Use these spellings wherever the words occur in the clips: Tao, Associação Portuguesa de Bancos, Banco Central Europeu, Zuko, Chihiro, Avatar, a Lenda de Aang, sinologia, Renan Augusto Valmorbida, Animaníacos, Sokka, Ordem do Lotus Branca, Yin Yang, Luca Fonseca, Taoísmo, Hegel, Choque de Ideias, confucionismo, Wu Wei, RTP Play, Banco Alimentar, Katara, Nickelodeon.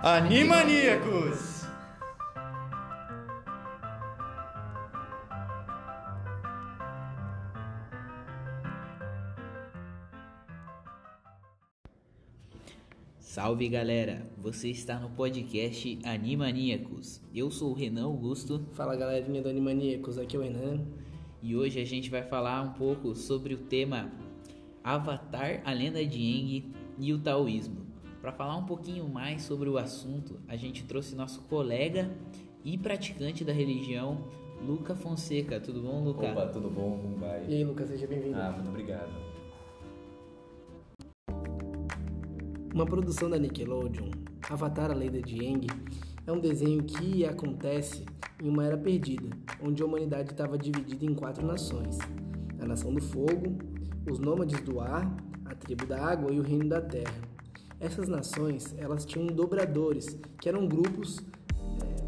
Animaníacos! Salve galera, você está no podcast Animaníacos. Eu sou o Renan Augusto. Fala galerinha do Animaníacos, aqui é o Renan. E hoje a gente vai falar um pouco sobre o tema Avatar, a Lenda de Aang e o Taoísmo. Para falar um pouquinho mais sobre o assunto, a gente trouxe nosso colega e praticante da religião, Luca Fonseca. Tudo bom, Luca? Opa, tudo bom? Como vai? E aí, Luca, seja bem-vindo. Muito obrigado. Uma produção da Nickelodeon, Avatar, a Lenda de Aang, é um desenho que acontece em uma era perdida, onde a humanidade estava dividida em 4 nações. A Nação do Fogo, os Nômades do Ar, a Tribo da Água e o Reino da Terra. Essas nações, elas tinham dobradores, que eram grupos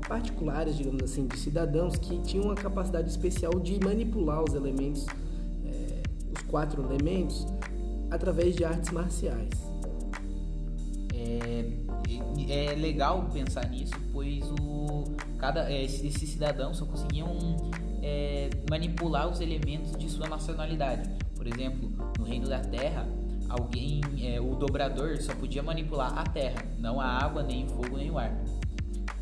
particulares, digamos assim, de cidadãos que tinham uma capacidade especial de manipular os elementos, os 4 elementos, através de artes marciais. É legal pensar nisso, pois esses cidadãos só conseguiam manipular os elementos de sua nacionalidade. Por exemplo, no Reino da Terra, o dobrador só podia manipular a terra, não a água, nem o fogo, nem o ar.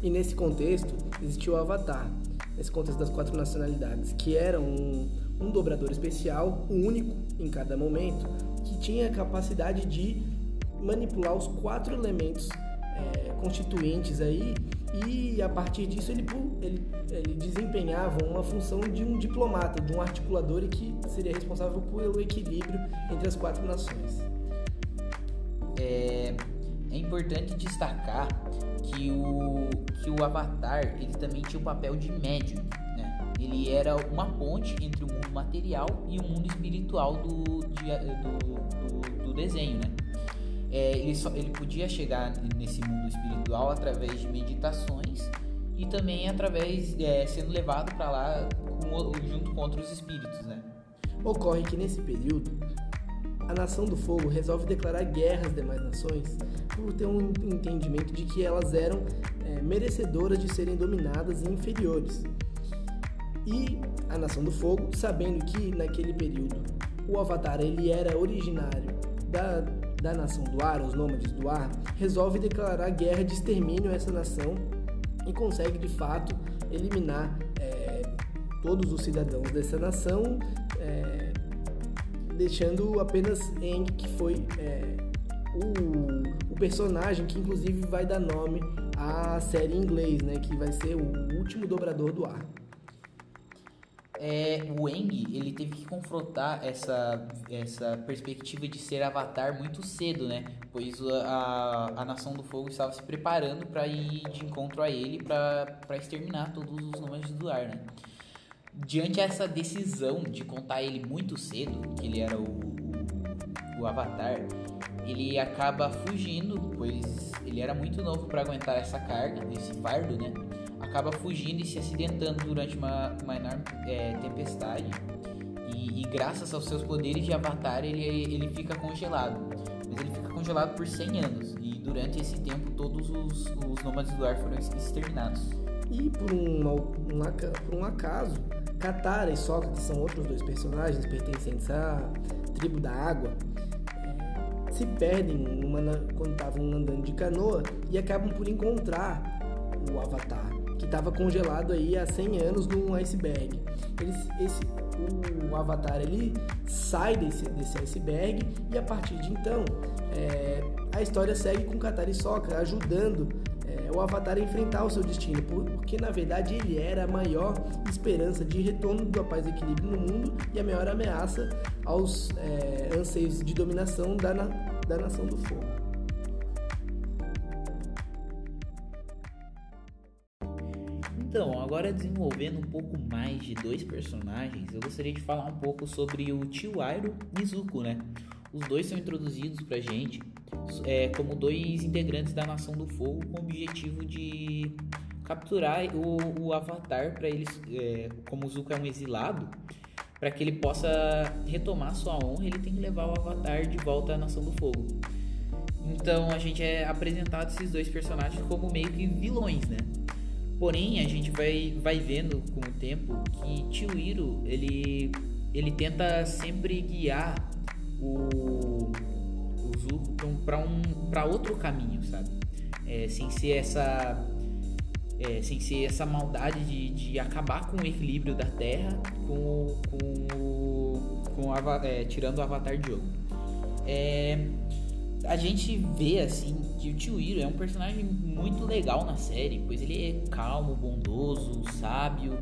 E nesse contexto, existiu o Avatar, nesse contexto das 4 nacionalidades, que era um dobrador especial, um único em cada momento, que tinha a capacidade de manipular os 4 elementos constituintes aí, e a partir disso ele desempenhava uma função de um diplomata, de um articulador, e que seria responsável pelo equilíbrio entre as 4 nações. É importante destacar que o Avatar, ele também tinha o papel de médium, né? Ele era uma ponte entre o mundo material e o mundo espiritual do desenho, né? Ele podia chegar nesse mundo espiritual através de meditações e também através sendo levado para lá junto com outros espíritos, né? Ocorre que nesse período a Nação do Fogo resolve declarar guerra às demais nações por ter um entendimento de que elas eram merecedoras de serem dominadas e inferiores. E a Nação do Fogo, sabendo que naquele período o Avatar ele era originário da Nação do Ar, os Nômades do Ar, resolve declarar guerra de extermínio a essa nação e consegue, de fato, eliminar todos os cidadãos dessa nação, deixando apenas Aang, que foi o personagem que, inclusive, vai dar nome à série em inglês, né, que vai ser o último dobrador do ar. O Aang, ele teve que confrontar essa perspectiva de ser Avatar muito cedo, né? Pois a Nação do Fogo estava se preparando para ir de encontro a ele, para exterminar todos os Nômades do Ar, né? Diante essa decisão de contar ele muito cedo, que ele era o Avatar, ele acaba fugindo, pois ele era muito novo para aguentar essa carga, esse fardo, né? Acaba fugindo e se acidentando durante uma enorme tempestade, e graças aos seus poderes de Avatar ele fica congelado, mas ele fica congelado por 100 anos, e durante esse tempo todos os Nômades do Ar foram exterminados. E por um acaso, Katara e Sokka, que são outros 2 personagens pertencentes à Tribo da Água, se perdem quando estavam andando de canoa e acabam por encontrar o Avatar, que estava congelado aí há 100 anos num iceberg. O Avatar ele sai desse iceberg, e a partir de então a história segue com Katara e Sokka ajudando o Avatar a enfrentar o seu destino, porque na verdade ele era a maior esperança de retorno da paz e equilíbrio no mundo e a maior ameaça aos anseios de dominação da Nação do Fogo. Então, agora desenvolvendo um pouco mais de 2 personagens, eu gostaria de falar um pouco sobre o Chiwairo e Zuko, né? Os 2 são introduzidos pra gente como 2 integrantes da Nação do Fogo, com o objetivo de capturar o Avatar para eles, como o Zuko é um exilado, para que ele possa retomar sua honra, ele tem que levar o Avatar de volta à Nação do Fogo. Então a gente é apresentado esses dois personagens como meio que vilões, né? Porém, a gente vai vendo com o tempo que Chihiro, ele tenta sempre guiar o Zuko para outro caminho, sabe? Sem ser essa maldade de acabar com o equilíbrio da Terra, tirando o Avatar de jogo. A gente vê, assim, que o Chihiro é um personagem muito legal na série, pois ele é calmo, bondoso, sábio,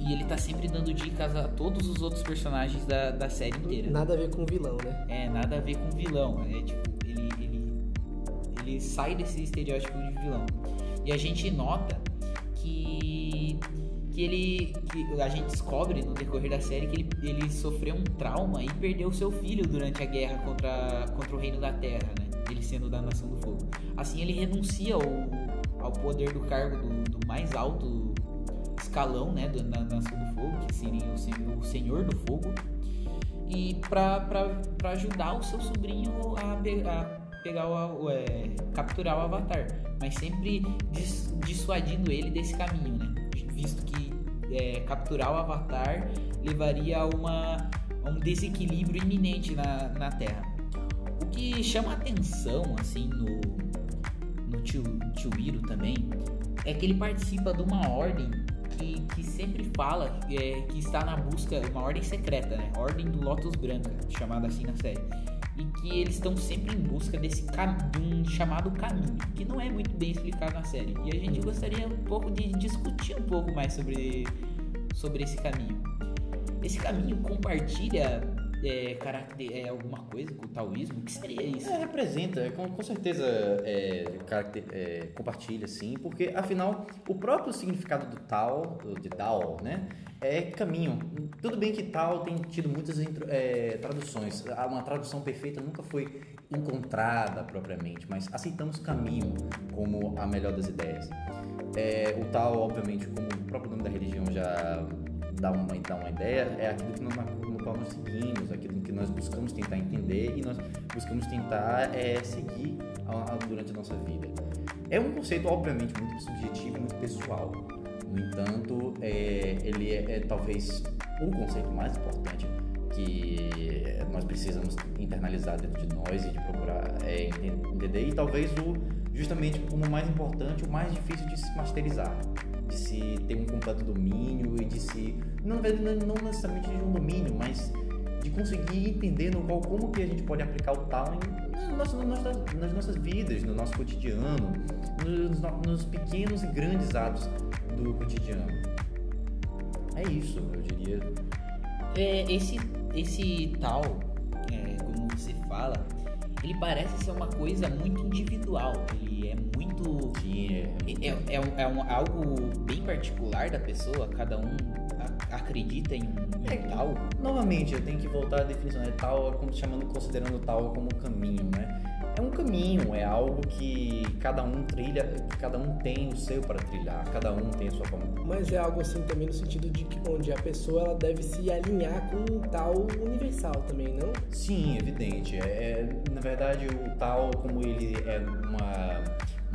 e ele tá sempre dando dicas a todos os outros personagens da série inteira. Nada a ver com vilão, né? Nada a ver com vilão, né? Tipo, ele sai desse estereótipo de vilão. E a gente nota que a gente descobre no decorrer da série que ele sofreu um trauma e perdeu seu filho durante a guerra contra o Reino da Terra, né? Ele sendo da Nação do Fogo. Assim, ele renuncia ao poder do cargo do mais alto escalão, né, da Nação do Fogo, que seria o Senhor do Fogo, e para ajudar o seu sobrinho a capturar o Avatar, mas sempre dissuadindo ele desse caminho, né? Visto que capturar o Avatar levaria a um desequilíbrio iminente na Terra. O que chama atenção, assim, no Chihiro também, é que ele participa de uma ordem que sempre fala que está na busca, uma ordem secreta, né? Ordem do Lotus Branca, chamada assim na série. E que eles estão sempre em busca desse chamado caminho, que não é muito bem explicado na série. E a gente gostaria um pouco de discutir um pouco mais sobre esse caminho. Esse caminho compartilha alguma coisa com o taoísmo? O que seria isso? Representa, com certeza compartilha, sim, porque afinal o próprio significado do Tao, de Tao, né? É caminho. Tudo bem que Tao tem tido muitas traduções. Uma tradução perfeita nunca foi encontrada propriamente, mas aceitamos caminho como a melhor das ideias. O Tao, obviamente, como o próprio nome da religião já dá uma ideia, é aquilo que no qual nós seguimos, aquilo que nós buscamos tentar entender e nós buscamos tentar seguir durante a nossa vida. É um conceito, obviamente, muito subjetivo e muito pessoal. No entanto, ele é talvez o conceito mais importante que nós precisamos internalizar dentro de nós e de procurar entender, e talvez justamente o mais importante, o mais difícil de se masterizar, de se ter um completo domínio e de se, não necessariamente de um domínio, mas de conseguir entender no qual como que a gente pode aplicar o Tao nas nossas vidas, no nosso cotidiano, nos pequenos e grandes atos do cotidiano. É isso, eu diria. Esse Tao, como você fala, ele parece ser uma coisa muito individual. Ele é muito... algo bem particular da pessoa. Cada um acredita em um Tao. Novamente, eu tenho que voltar à definição. Tao, considerando o Tao como caminho, né? É um caminho, é algo que cada um trilha, cada um tem o seu para trilhar, cada um tem a sua forma. Mas é algo assim também no sentido de que onde a pessoa ela deve se alinhar com um Tao universal também, não? Sim, evidente. Na verdade, o Tao, como ele é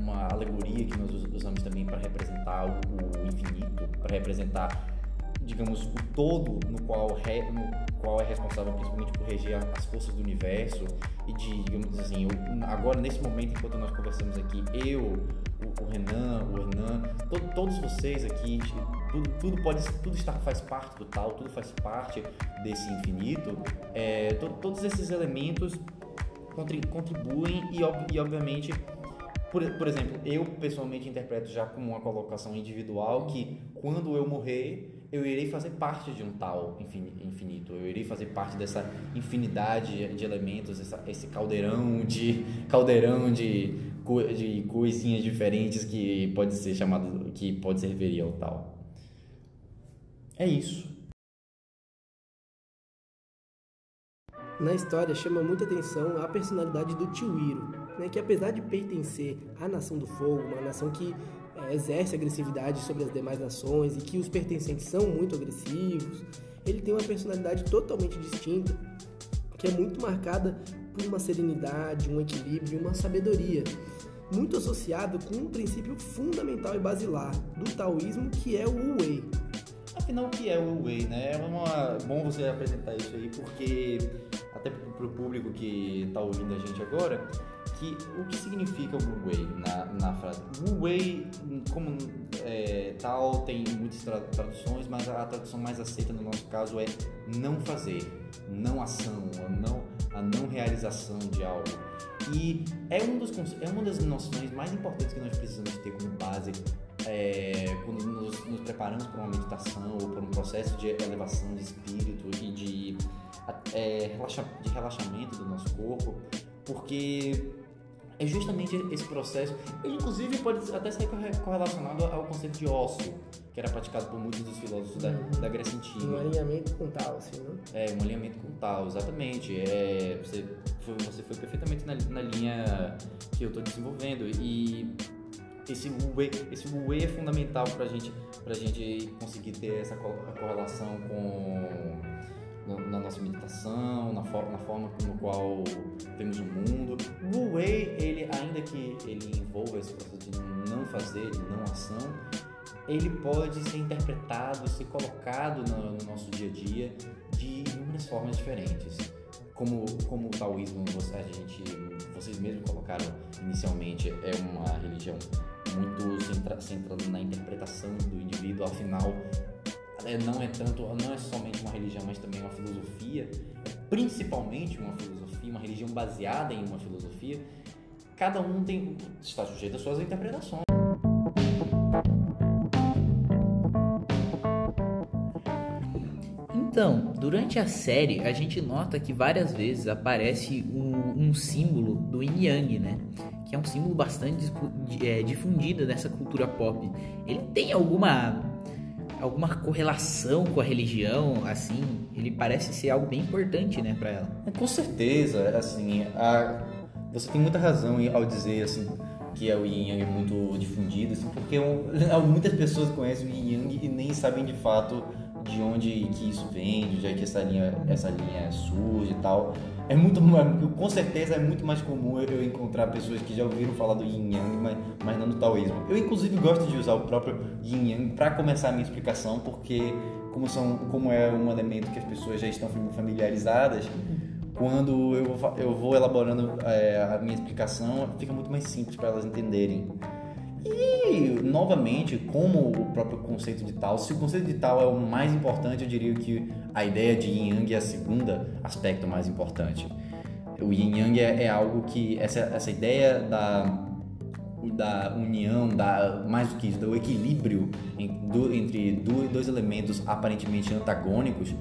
uma alegoria que nós usamos também para representar o infinito, para representar, digamos, o todo no qual é responsável principalmente por reger as forças do universo, e digamos assim, agora nesse momento enquanto nós conversamos aqui, o Renan, todos vocês aqui, tudo faz parte do Tao, tudo faz parte desse infinito, todos esses elementos contribuem e obviamente... Por exemplo, eu pessoalmente interpreto já como uma colocação individual que quando eu morrer, eu irei fazer parte de um Tao infinito, eu irei fazer parte dessa infinidade de elementos, esse caldeirão de coisinhas diferentes que pode se referir ao Tao. É isso. Na história chama muita atenção a personalidade do Chihiro, né, que apesar de pertencer à Nação do Fogo, uma nação que exerce agressividade sobre as demais nações e que os pertencentes são muito agressivos, ele tem uma personalidade totalmente distinta, que é muito marcada por uma serenidade, um equilíbrio e uma sabedoria, muito associado com um princípio fundamental e basilar do taoísmo, que é o Wu Wei. Afinal, o que é o Wu Wei, né? É bom você apresentar isso aí, porque até para o público que está ouvindo a gente agora, que o que significa o Wu Wei na frase? Wu Wei, como tal, tem muitas traduções, mas a tradução mais aceita no nosso caso é não fazer, não ação, a não realização de algo. E é uma das noções mais importantes que nós precisamos ter como base quando nos preparamos para uma meditação ou para um processo de elevação de espírito e de relaxamento do nosso corpo, porque é justamente esse processo. Ele, inclusive, pode até ser correlacionado ao conceito de ócio, que era praticado por muitos dos filósofos da Grécia Antiga. Um alinhamento com Tao, sim, né? É, um alinhamento com Tao, exatamente. Você foi perfeitamente na linha que eu estou desenvolvendo. E esse Wu Wei é fundamental para a gente conseguir ter essa correlação na nossa meditação, na forma como qual vemos o mundo. O Wu Wei, ele, ainda que ele envolva esse processo de não fazer, de não ação, ele pode ser interpretado, ser colocado no nosso dia a dia de inúmeras formas diferentes. Como o taoísmo, vocês mesmos colocaram inicialmente, é uma religião muito centrada na interpretação do indivíduo. Afinal, não é somente uma religião, mas também uma filosofia, principalmente uma filosofia, uma religião baseada em uma filosofia. Cada um está sujeito às suas interpretações. Então, durante a série, a gente nota que várias vezes aparece um símbolo do Yin Yang, né? Que é um símbolo bastante difundido nessa cultura pop. Ele tem alguma correlação com a religião, assim, ele parece ser algo bem importante, né, para ela. Com certeza, assim, você tem muita razão ao dizer, assim, que o Yin Yang é muito difundido, assim, porque muitas pessoas conhecem o Yin Yang e nem sabem de fato de onde que isso vem, de onde é que essa linha surge e tal. Com certeza é muito mais comum eu encontrar pessoas que já ouviram falar do Yin Yang, mas não do taoísmo. Eu, inclusive, gosto de usar o próprio Yin Yang para começar a minha explicação, porque como é um elemento que as pessoas já estão familiarizadas, quando eu vou elaborando a minha explicação, fica muito mais simples para elas entenderem. E, novamente, como o próprio conceito de Tao, se o conceito de Tao é o mais importante, eu diria que a ideia de Yin Yang é a segunda aspecto mais importante. O Yin Yang é algo que, essa ideia da união, mais do que isso, do equilíbrio entre dois elementos aparentemente antagônicos,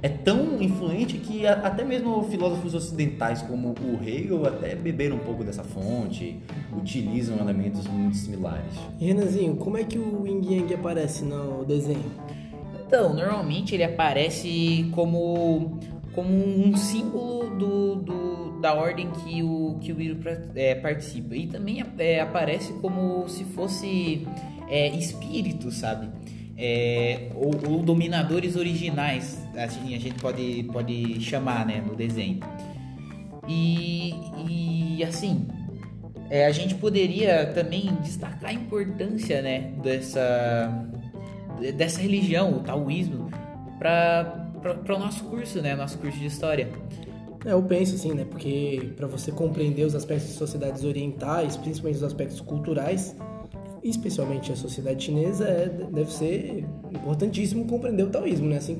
é tão influente que até mesmo filósofos ocidentais como o Hegel até beberam um pouco dessa fonte, utilizam elementos muito similares. Renanzinho, como é que o Yin Yang aparece no desenho? Então, normalmente ele aparece como um símbolo da ordem que o Iro participa. E também aparece como se fosse espírito, sabe? Ou dominadores originais, assim a gente pode chamar, né, no desenho. E assim, a gente poderia também destacar a importância, né, dessa religião, o taoísmo, para o nosso curso, né, nosso curso de história. Eu penso assim, né, porque para você compreender os aspectos de sociedades orientais, principalmente os aspectos culturais, especialmente a sociedade chinesa, deve ser importantíssimo compreender o taoísmo, né? Assim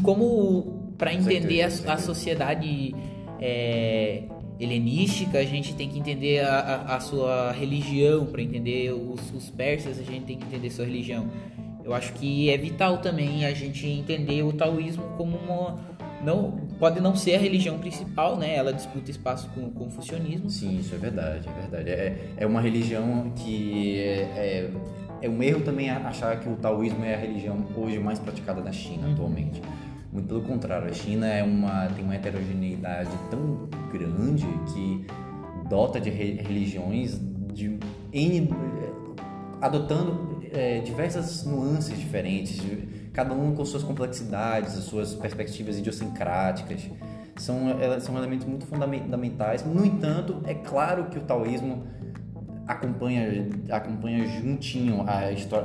como para entender a sociedade helenística, a gente tem que entender a sua religião. Para entender os persas, a gente tem que entender sua religião. Eu acho que é vital também a gente entender o taoísmo como pode não ser a religião principal, né? Ela disputa espaço com o confucionismo. Sim, isso é verdade, é verdade. É uma religião que... É um erro também achar que o taoísmo é a religião hoje mais praticada na China atualmente. Muito pelo contrário, a China tem uma heterogeneidade tão grande que dota de religiões de adotando diversas nuances diferentes, cada um com suas complexidades, suas perspectivas idiosincráticas. são elementos muito fundamentais. No entanto, é claro que o taoísmo acompanha juntinho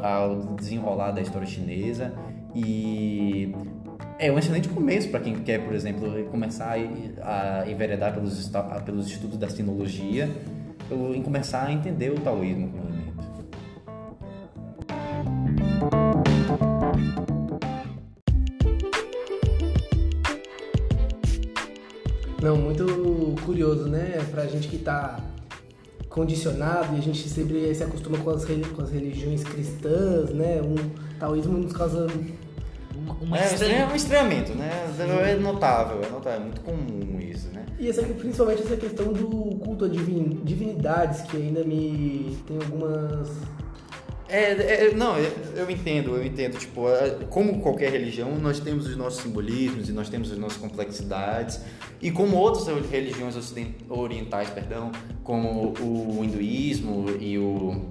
ao desenrolar da história chinesa, e é um excelente começo para quem quer, por exemplo, começar a enveredar pelos estudos da sinologia, em começar a entender o taoísmo como elemento. Não, muito curioso, né? Para a gente que está condicionado, e a gente sempre se acostuma com as religiões cristãs, né? O taoísmo nos causa... um estranhamento, né? É notável, é muito comum isso, né? E principalmente essa questão do culto a divindades, que ainda me tem algumas... Eu entendo. Tipo, como qualquer religião, nós temos os nossos simbolismos e nós temos as nossas complexidades. E como outras religiões orientais, como o hinduísmo e o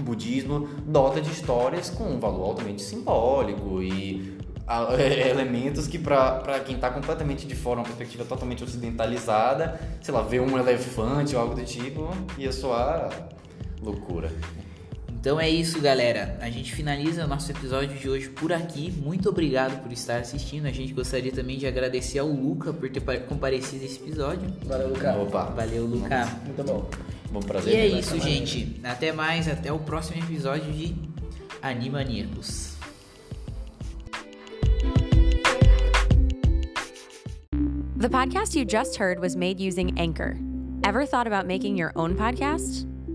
budismo, dota de histórias com um valor altamente simbólico e elementos que, para quem está completamente de fora, uma perspectiva totalmente ocidentalizada, sei lá, ver um elefante ou algo do tipo, ia soar loucura. Então é isso, galera. A gente finaliza o nosso episódio de hoje por aqui. Muito obrigado por estar assistindo. A gente gostaria também de agradecer ao Luca por ter comparecido a esse episódio. Valeu, Luca. Opa. Valeu, Luca. Muito bom. Bom prazer. E é isso, gente. Até mais. Até o próximo episódio de Animaniacos. The podcast you just heard was made using Anchor. Ever thought about making your own podcast?